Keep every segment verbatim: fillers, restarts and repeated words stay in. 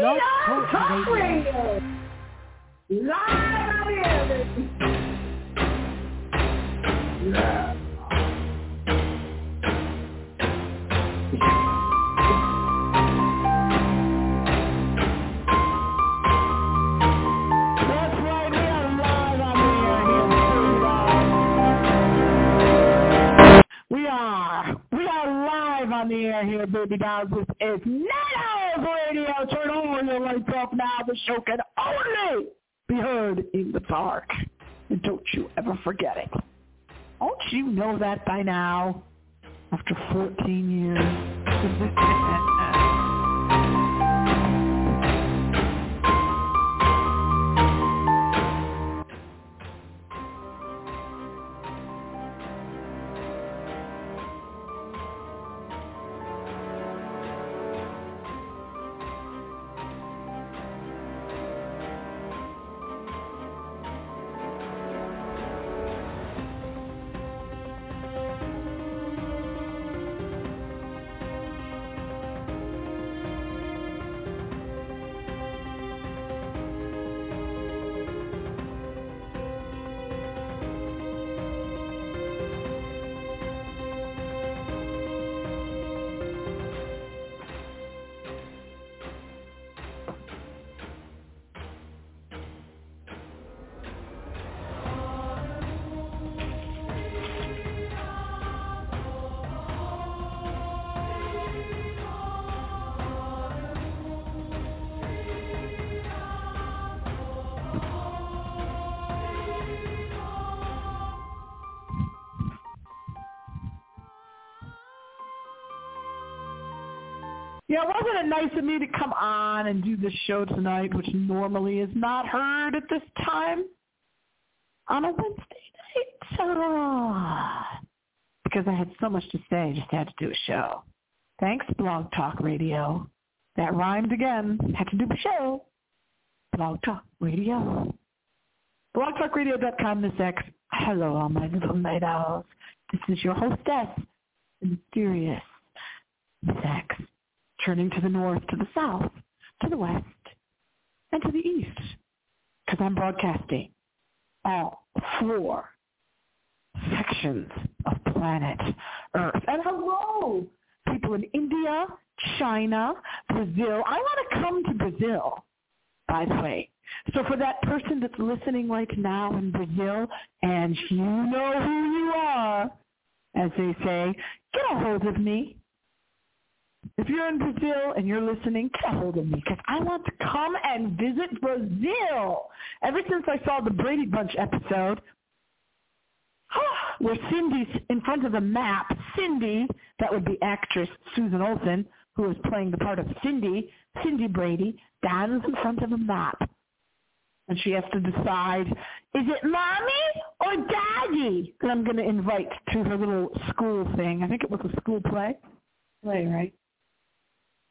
Blog Talk Radio. Live out here. Yeah. Here, baby dolls, this is Not Ours Radio. Turn on your lights off now. The show can only be heard in the dark. And don't you ever forget it. Don't you know that by now? After fourteen years. Yeah, wasn't it nice of me to come on and do this show tonight, which normally is not heard at this time on a Wednesday night? Oh, because I had so much to say, I just had to do a show. Thanks, Blog Talk Radio. That rhymed again. Had to do a show. Blog Talk Radio. blog talk radio dot com, Miz X. Hello, all my little night owls. This is your hostess, the mysterious Miz X. Turning to the north, to the south, to the west, and to the east, because I'm broadcasting all four sections of planet Earth. And hello, people in India, China, Brazil. I want to come to Brazil, by the way. So for that person that's listening right now in Brazil, and you know who you are, as they say, get a hold of me. If you're in Brazil and you're listening, get a hold of me because I want to come and visit Brazil. Ever since I saw the Brady Bunch episode, where Cindy's in front of the map, Cindy, that would be actress Susan Olsen, who was playing the part of Cindy, Cindy Brady, stands in front of a map. And she has to decide, is it mommy or daddy that I'm going to invite to her little school thing? I think it was a school play. Play, right?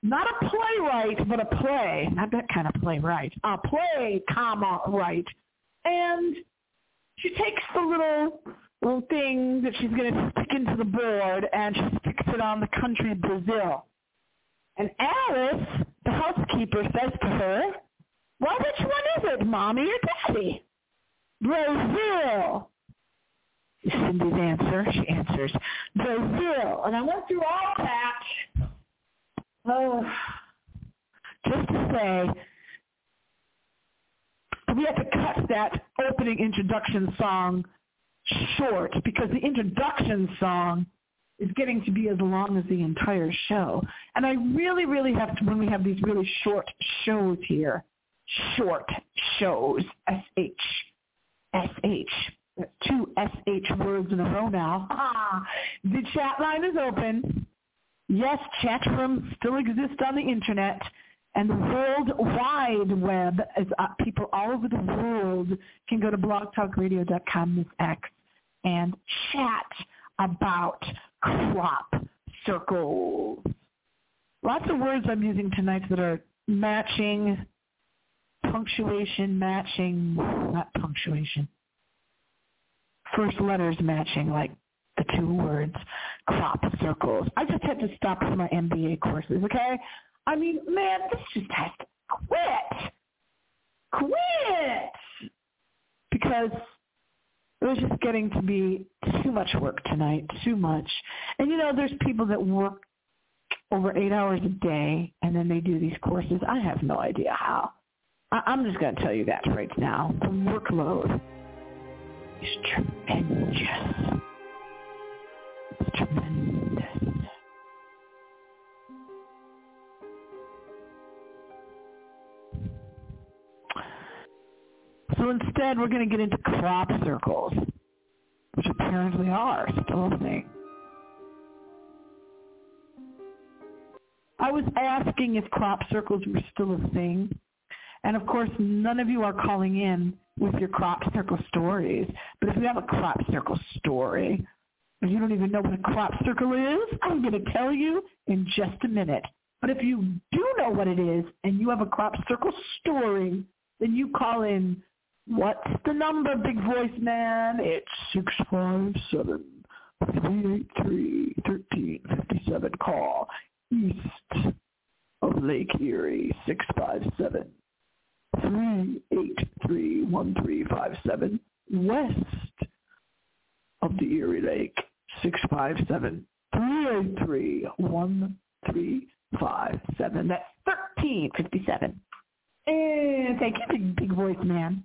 Not a playwright, but a play. Not that kind of playwright. A play, comma, right. And she takes the little little thing that she's going to stick into the board, and she sticks it on the country of Brazil. And Alice, the housekeeper, says to her, well, which one is it, mommy or daddy? Brazil. Cindy's answer. She answers, Brazil. And I went through all that. Oh, just to say, we had to cut that opening introduction song short because the introduction song is getting to be as long as the entire show. And I really, really have to, when we have these really short shows here, short shows, S H, S H. Two S H words in a row now. Ah, the chat line is open. Yes, chat rooms still exist on the internet. And the World Wide Web, as uh, people all over the world can go to blog talk radio dot com, Miz X, and chat about crop circles. Lots of words I'm using tonight that are matching, punctuation, matching, not punctuation. First letters matching, like the two words, crop circles. I just had to stop for my M B A courses, okay? I mean, man, this just has to because it was just getting to be too much work tonight, too much. And, you know, there's people that work over eight hours a day, and then they do these courses. I have no idea how. I- I'm just going to tell you that right now. The workload is tremendous. It's tremendous. So instead, we're going to get into crop circles, which apparently are still a thing. I was asking if crop circles were still a thing. And, of course, none of you are calling in with your crop circle stories. But if you have a crop circle story, and you don't even know what a crop circle is, I'm going to tell you in just a minute. But if you do know what it is and you have a crop circle story, then you call in. What's the number, big voice man? It's six five seven, three eight three, one three five seven. Call east of Lake Erie, six five seven, three eight three, one three five seven. West of the Erie Lake, six five seven, three eight three, one three five seven. That's thirteen fifty-seven. And thank you, big, big voice man.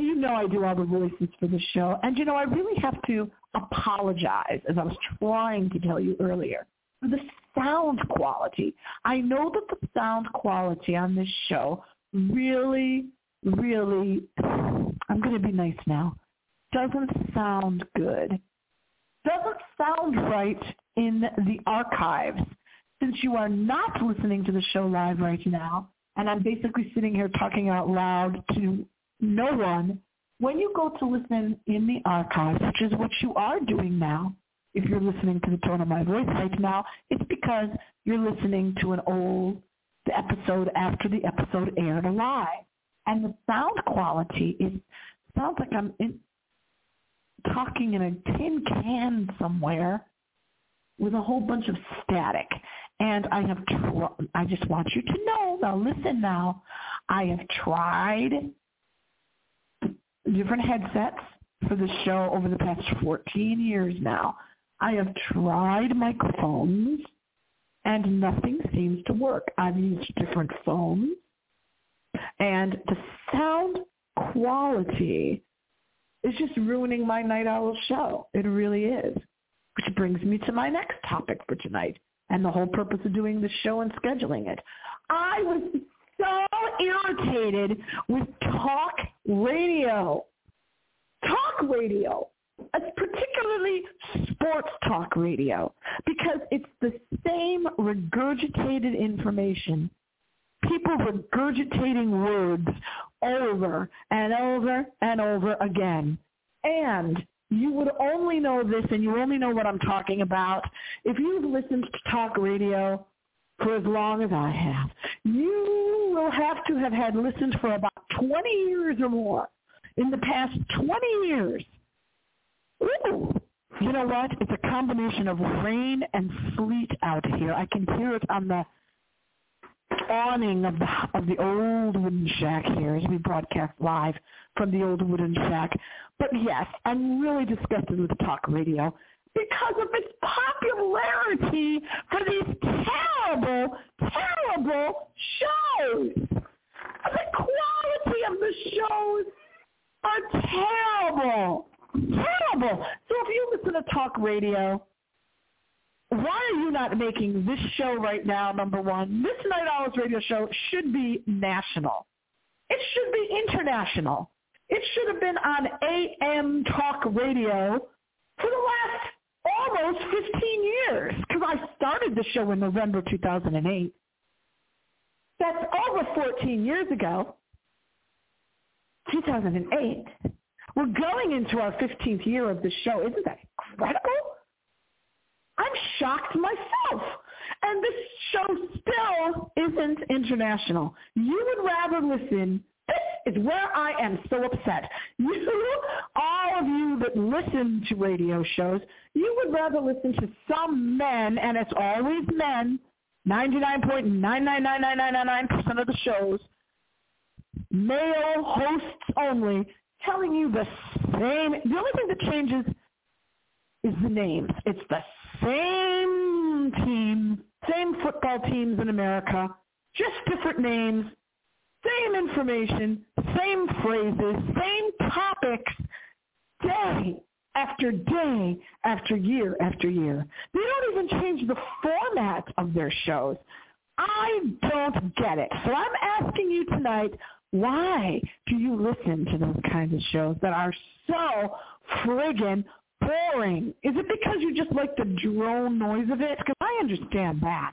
You know I do all the voices for the show. And, you know, I really have to apologize, as I was trying to tell you earlier, for the sound quality. I know that the sound quality on this show really, really, I'm going to be nice now, doesn't sound good. Doesn't sound right in the archives. Since you are not listening to the show live right now, and I'm basically sitting here talking out loud to no one, when you go to listen in the archives, which is what you are doing now, if you're listening to the tone of my voice right now, it's because you're listening to an old the episode after the episode aired live. And the sound quality is sounds like I'm in, talking in a tin can somewhere with a whole bunch of static. And I have, tr- I just want you to know, now listen now, I have tried different headsets for the show over the past fourteen years now. I have tried microphones and nothing seems to work. I've used different phones and the sound quality is just ruining my night owl show. It really is. Which brings me to my next topic for tonight and the whole purpose of doing the show and scheduling it. I was so irritated with talk radio. Talk radio, particularly sports talk radio, because it's the same regurgitated information. People regurgitating words over and over and over again. And you would only know this and you only know what I'm talking about if you've listened to talk radio for as long as I have. You will have to have had listened for about twenty years or more. In the past twenty years. Ooh. You know what? It's a combination of rain and sleet out here. I can hear it on the awning of the, of the old wooden shack here as we broadcast live from the old wooden shack. But yes, I'm really disgusted with talk radio because of its popularity for these terrible, terrible shows. The quality of the shows are terrible, terrible. So if you listen to talk radio, why are you not making this show right now, number one? This Night Owls radio show should be national. It should be international. It should have been on A M talk radio for the last almost fifteen years because I started the show in November two thousand eight. That's over fourteen years ago, two thousand eight. We're going into our fifteenth year of the show. Isn't that incredible? I'm shocked myself. And this show still isn't international. You would rather listen. This is where I am so upset. You, all of you that listen to radio shows, you would rather listen to some men, and it's always men, ninety-nine point nine nine nine nine nine nine percent of the shows, male hosts only, telling you the same. The only thing that changes is the names. It's the same team, same football teams in America, just different names, same information, same phrases, same topics, day after day after year after year. They don't even change the format of their shows. I don't get it. So I'm asking you tonight, why do you listen to those kinds of shows that are so friggin' boring? Is it because you just like the drone noise of it? Because I understand that.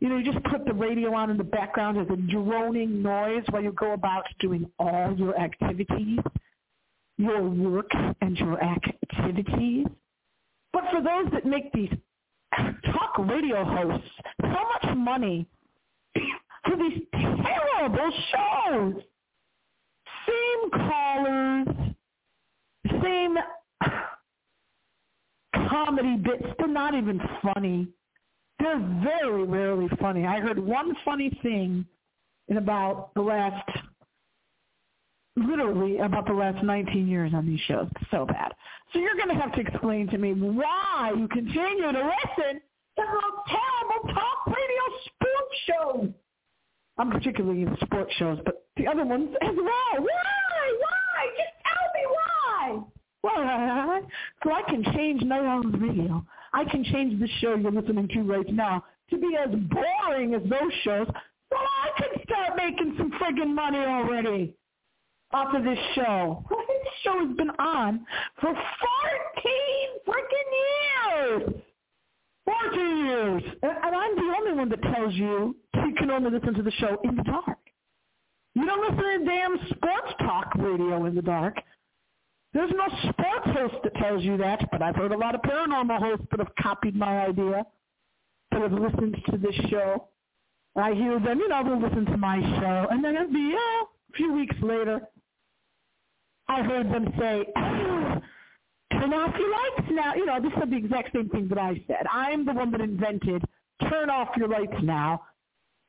You know, you just put the radio on in the background as a droning noise while you go about doing all your activities, your work and your activities. But for those that make these talk radio hosts so much money for these terrible shows, same callers, same comedy bits, they're not even funny. They're very rarely funny. I heard one funny thing in about the last, literally about the last nineteen years on these shows. So bad. So you're going to have to explain to me why you continue to listen to those terrible talk radio sports shows. I'm particularly into sports shows, but the other ones as well. Why? Why? Just tell me why. Why? So I can change my own radio. I can change the show you're listening to right now to be as boring as those shows, so I can start making some friggin' money already off of this show. Well, this show has been on for fourteen friggin' years. fourteen years. And, and I'm the only one that tells you you can only listen to the show in the dark. You don't listen to damn sports talk radio in the dark. There's no sports host that tells you that, but I've heard a lot of paranormal hosts that have copied my idea, that have listened to this show. I hear them, you know, they'll listen to my show, and then it'll be, you know, a few weeks later, I heard them say, oh, turn off your lights now. You know, this is the exact same thing that I said. I'm the one that invented, turn off your lights now,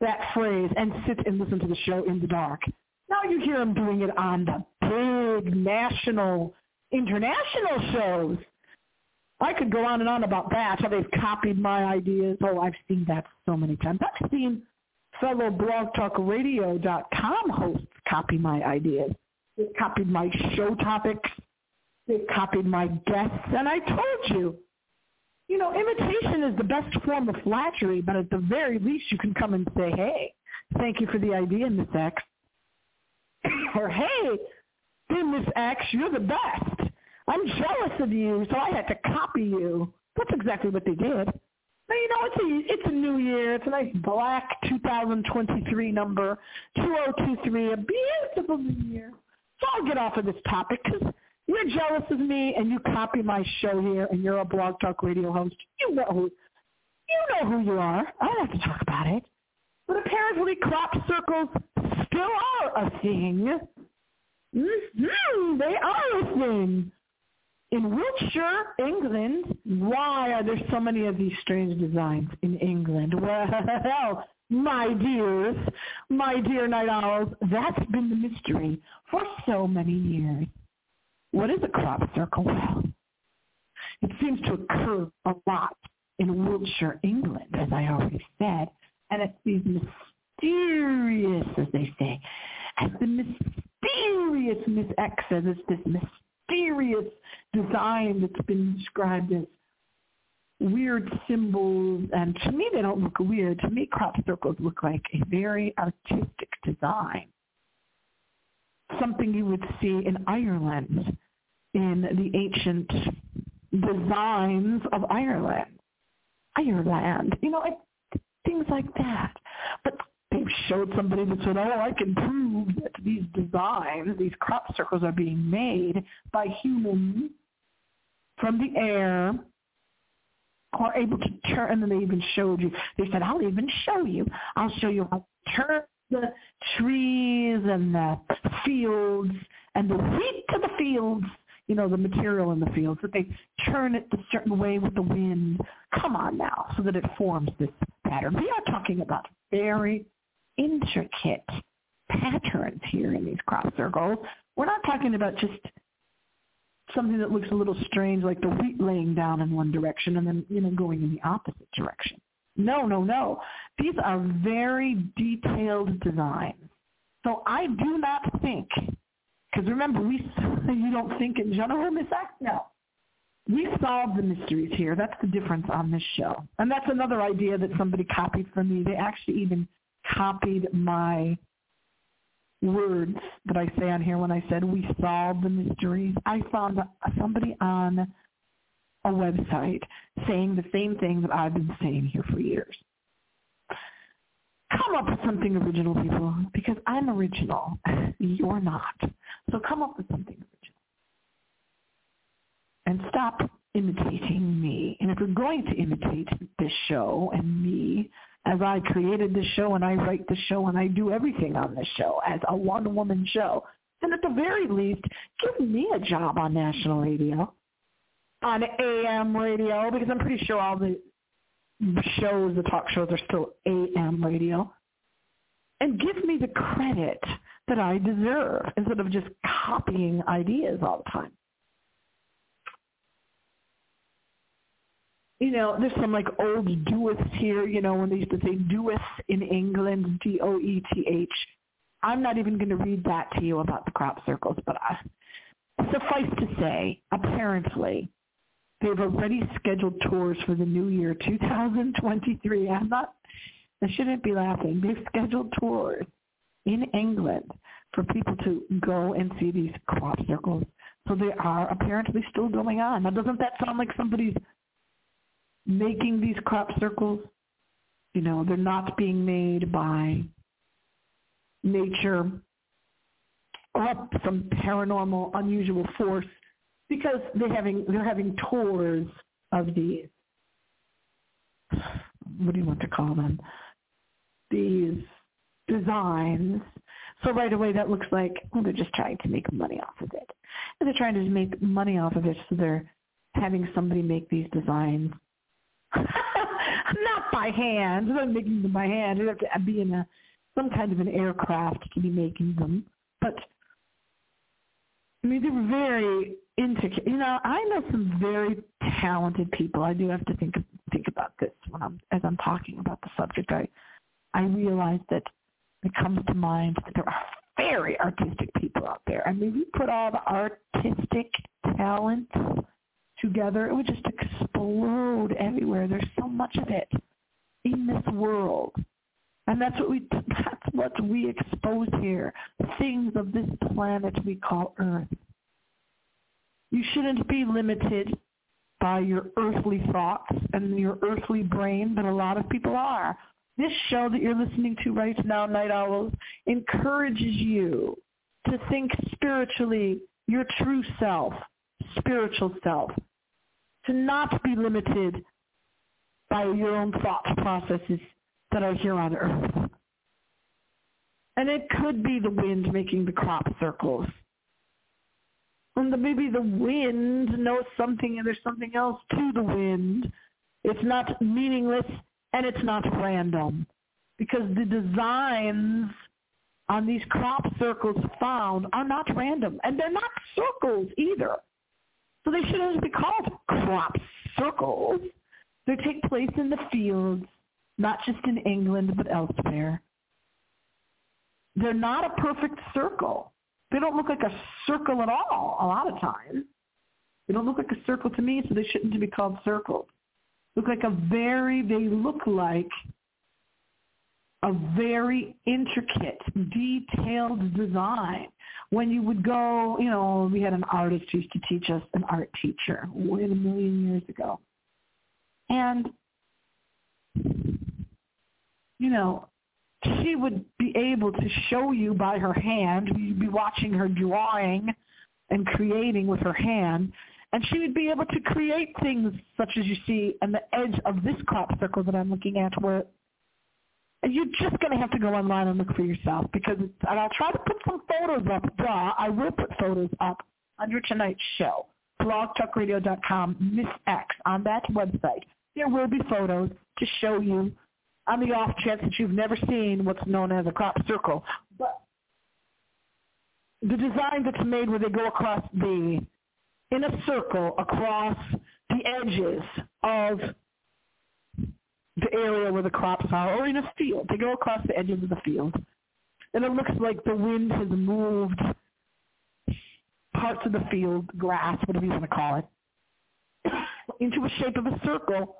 that phrase, and sit and listen to the show in the dark. Now you hear them doing it on the big national, international shows. I could go on and on about that, how they've copied my ideas. Oh, I've seen that so many times. I've seen fellow blog talk radio dot com hosts copy my ideas. They've copied my show topics. They've copied my guests. And I told you, you know, imitation is the best form of flattery, but at the very least you can come and say, hey, thank you for the idea, Miz X. Or, hey, Miz X, you're the best. I'm jealous of you, so I had to copy you. That's exactly what they did. Now, you know, it's a, it's a new year. It's a nice black two thousand twenty-three number, two thousand twenty-three, a beautiful new year. So I'll get off of this topic because you're jealous of me and you copy my show here and you're a Blog Talk Radio host. You know who, you know who you are. I don't have to talk about it. But apparently crop circles still are a thing. Mm-hmm. They are a thing. In Wiltshire, England, why are there so many of these strange designs in England? Well, my dears, my dear night owls, that's been the mystery for so many years. What is a crop circle? Well, it seems to occur a lot in Wiltshire, England, as I already said. And it's these mysterious, as they say, as the mysterious Miz X says, it's this mysterious design that's been described as weird symbols. And to me, they don't look weird. To me, crop circles look like a very artistic design, something you would see in Ireland, in the ancient designs of Ireland. Ireland, you know, it's things like that. But they've showed somebody that said, oh, I can prove that these designs, these crop circles are being made by humans from the air, are able to turn, and then they even showed you. They said, I'll even show you. I'll show you how to turn the trees and the fields and the wheat to the fields, you know, the material in the fields, that they turn it a certain way with the wind. Come on now, so that it forms this pattern. We are talking about very intricate patterns here in these crop circles. We're not talking about just something that looks a little strange, like the wheat laying down in one direction and then, you know, going in the opposite direction. No, no, no. These are very detailed designs. So I do not think, because remember, we you don't think in general, Miz X? No. We solve the mysteries here. That's the difference on this show. And that's another idea that somebody copied from me. They actually even copied my words that I say on here when I said we solve the mysteries. I found somebody on a website saying the same thing that I've been saying here for years. Come up with something original, people, because I'm original. You're not. So come up with something original. And stop imitating me. And if you're going to imitate this show and me, as I created this show and I write this show and I do everything on this show as a one-woman show, then at the very least, give me a job on national radio, on A M radio, because I'm pretty sure all the shows, the talk shows are still A M radio, and give me the credit that I deserve instead of just copying ideas all the time. You know, there's some like old doeths here, you know, when they used to say doeth in England, D O E T H. I'm not even going to read that to you about the crop circles, but I, suffice to say, apparently, they've already scheduled tours for the new year, two thousand twenty-three. I'm not, I shouldn't be laughing. They've scheduled tours in England for people to go and see these crop circles. So they are apparently still going on. Now, doesn't that sound like somebody's making these crop circles? You know, they're not being made by nature or some paranormal, unusual force, because they're having, they're having tours of these, what do you want to call them, these designs. So right away that looks like, well, they're just trying to make money off of it. And they're trying to make money off of it, so they're having somebody make these designs. Not by hand. I'm not making them by hand. You'd have to be in a, some kind of an aircraft to be making them. But, I mean, they were very intricate. You know, I know some very talented people. I do have to think think about this when I'm, as I'm talking about the subject. I, I realize that it comes to mind that there are very artistic people out there. I mean, we put all the artistic talent together, it would just explode everywhere. There's so much of it in this world, and that's what we that's what we expose here. Things of this planet we call Earth. You shouldn't be limited by your earthly thoughts and your earthly brain, but a lot of people are. This show that you're listening to right now, Night Owls, encourages you to think spiritually, your true self, spiritual self. To not be limited by your own thought processes that are here on Earth. And it could be the wind making the crop circles. And the, maybe the wind knows something, and there's something else to the wind. It's not meaningless, and it's not random. Because the designs on these crop circles found are not random. And they're not circles either. So they shouldn't be called crop circles. They take place in the fields, not just in England, but elsewhere. They're not a perfect circle. They don't look like a circle at all, a lot of times. They don't look like a circle to me, so they shouldn't be called circles. Look like a very, they look like a very intricate, detailed design. When you would go, you know, we had an artist who used to teach us, an art teacher, way a million years ago. And, you know, she would be able to show you by her hand. You'd be watching her drawing and creating with her hand. And she would be able to create things such as you see on the edge of this crop circle that I'm looking at, where you're just going to have to go online and look for yourself, because, and I'll try to put some photos up. Duh, I will put photos up under tonight's show, blog talk radio dot com, Miz X, on that website. There will be photos to show you, on the off chance that you've never seen what's known as a crop circle. But the design that's made where they go across the, in a circle across the edges of the area where the crops are, or in a field. They go across the edges of the field. And it looks like the wind has moved parts of the field, grass, whatever you want to call it, into a shape of a circle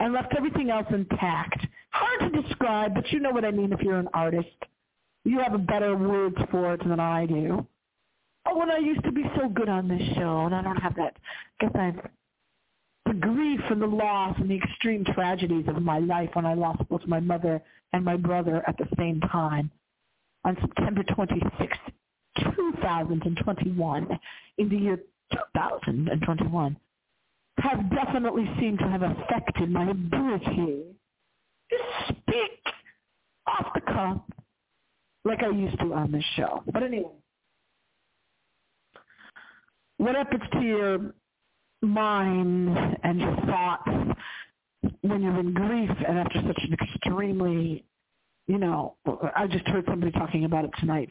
and left everything else intact. Hard to describe, but you know what I mean if you're an artist. You have better words for it than I do. Oh, and I used to be so good on this show, and I don't have that. I guess I've the grief and the loss and the extreme tragedies of my life when I lost both my mother and my brother at the same time on September twenty-sixth, two thousand twenty-one, in the year two thousand twenty-one, have definitely seemed to have affected my ability to speak off the cuff like I used to on this show. But anyway, what happens to your mind and your thoughts when you're in grief and after such an extremely, you know, I just heard somebody talking about it tonight.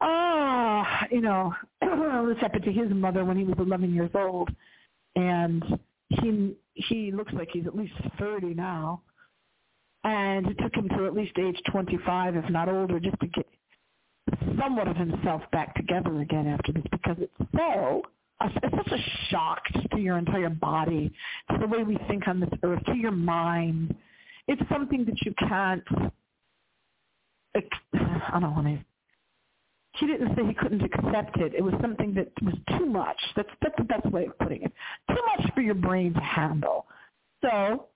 Ah, you know, this happened to his mother when he was eleven years old, and he he looks like he's at least thirty now, and it took him to at least age twenty-five, if not older, just to get somewhat of himself back together again after this, because it's so it's such a shock to your entire body, to the way we think on this earth, to your mind. It's something that you can't, I don't want to, he didn't say he couldn't accept it. It was something that was too much. That's, that's the best way of putting it. Too much for your brain to handle. So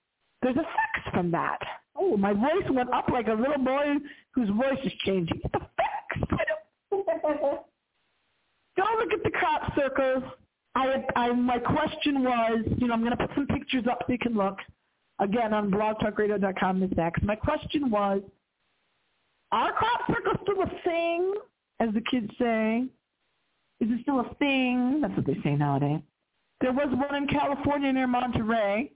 there's effects from that. Oh, my voice went up like a little boy whose voice is changing. It's effects. I don't... Don't look at the crop circles. I, I, my question was, you know, I'm going to put some pictures up so you can look. Again, on blog talk radio dot com, Miz X. My question was, are crop circles still a thing, as the kids say? Is it still a thing? That's what they say nowadays. There was one in California near Monterey.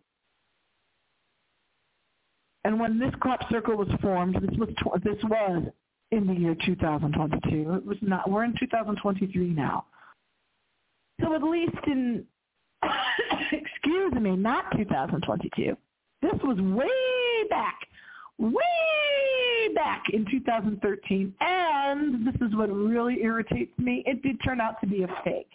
And when this crop circle was formed, this was, this was in the year two thousand twenty-two. It was not, we're in two thousand twenty-three now. So at least in, excuse me, not two thousand twenty-two. This was way back, way back in two thousand thirteen. And this is what really irritates me. It did turn out to be a fake.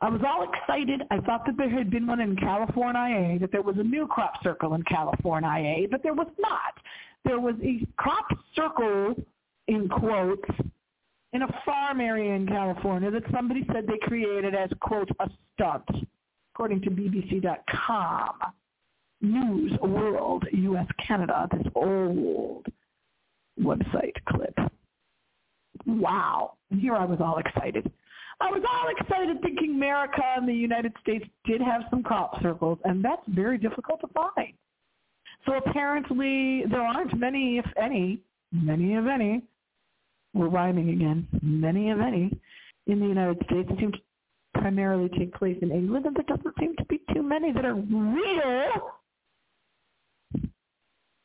I was all excited. I thought that there had been one in California, that there was a new crop circle in California, but there was not. There was a crop circle, in quotes, in a farm area in California that somebody said they created as, quote, a stunt, according to B B C dot com. News World, U S Canada, this old website clip. Wow. Here I was all excited. I was all excited thinking America and the United States did have some crop circles, and that's very difficult to find. So apparently there aren't many, if any, many of any, we're rhyming again, many of any, in the United States. It seems to primarily take place in England, and there doesn't seem to be too many that are real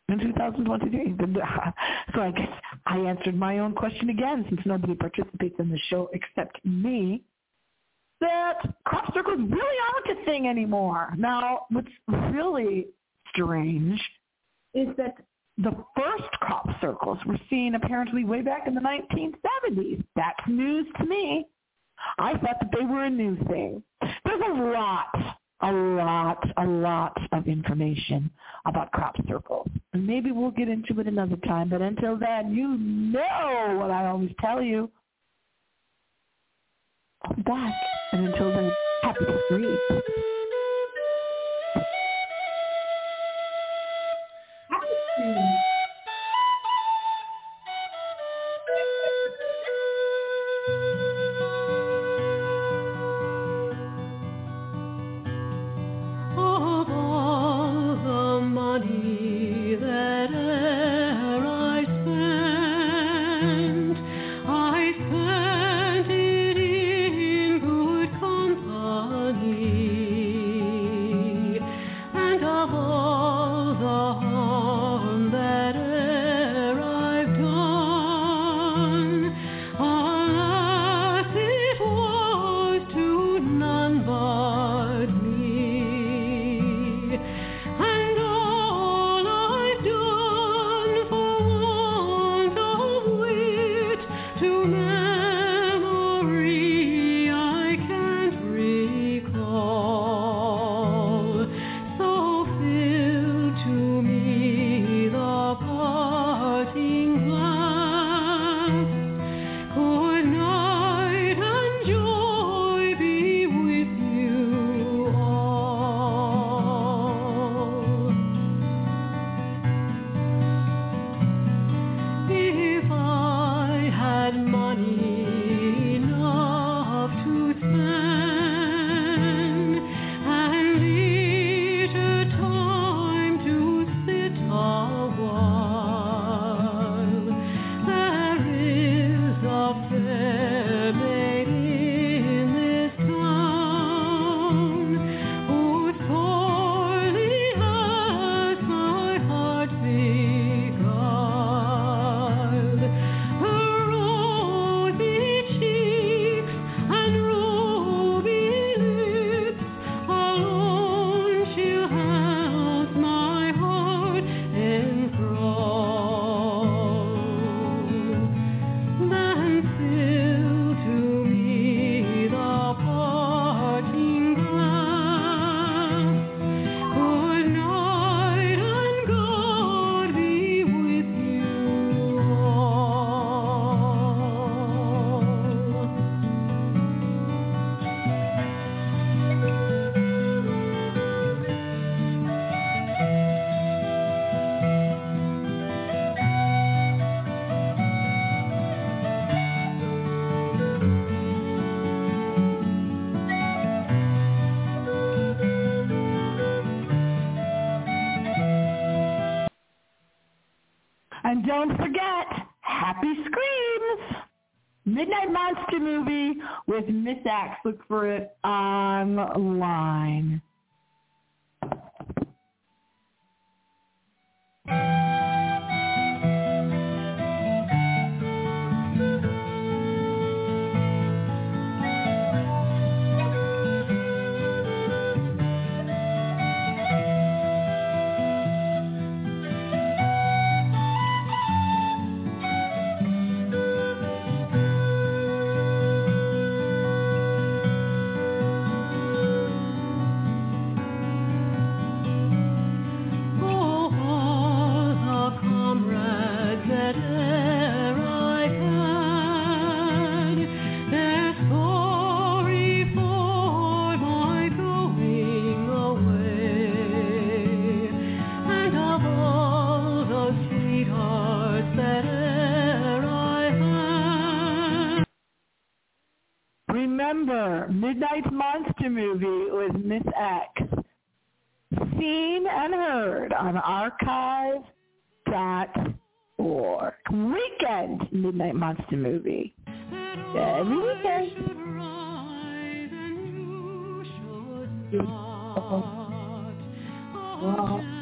in two thousand twenty-three. So I guess I answered my own question again, since nobody participates in the show except me, that crop circles really aren't a thing anymore. Now, what's really strange is that the first crop circles were seen apparently way back in the nineteen seventies. That's news to me. I thought that they were a new thing. There's a lot. A lot, a lot of information about crop circles. And maybe we'll get into it another time, but until then, you know what I always tell you. I'm back, and until then, happy to read. Happy to read. And of all the harm that And don't forget, Happy Screams, Midnight Monster movie with Miz X. Look for it online. Remember, Midnight Monster movie with Miz X, seen and heard on archive dot org. Weekend Midnight Monster movie. Every weekend. Wow.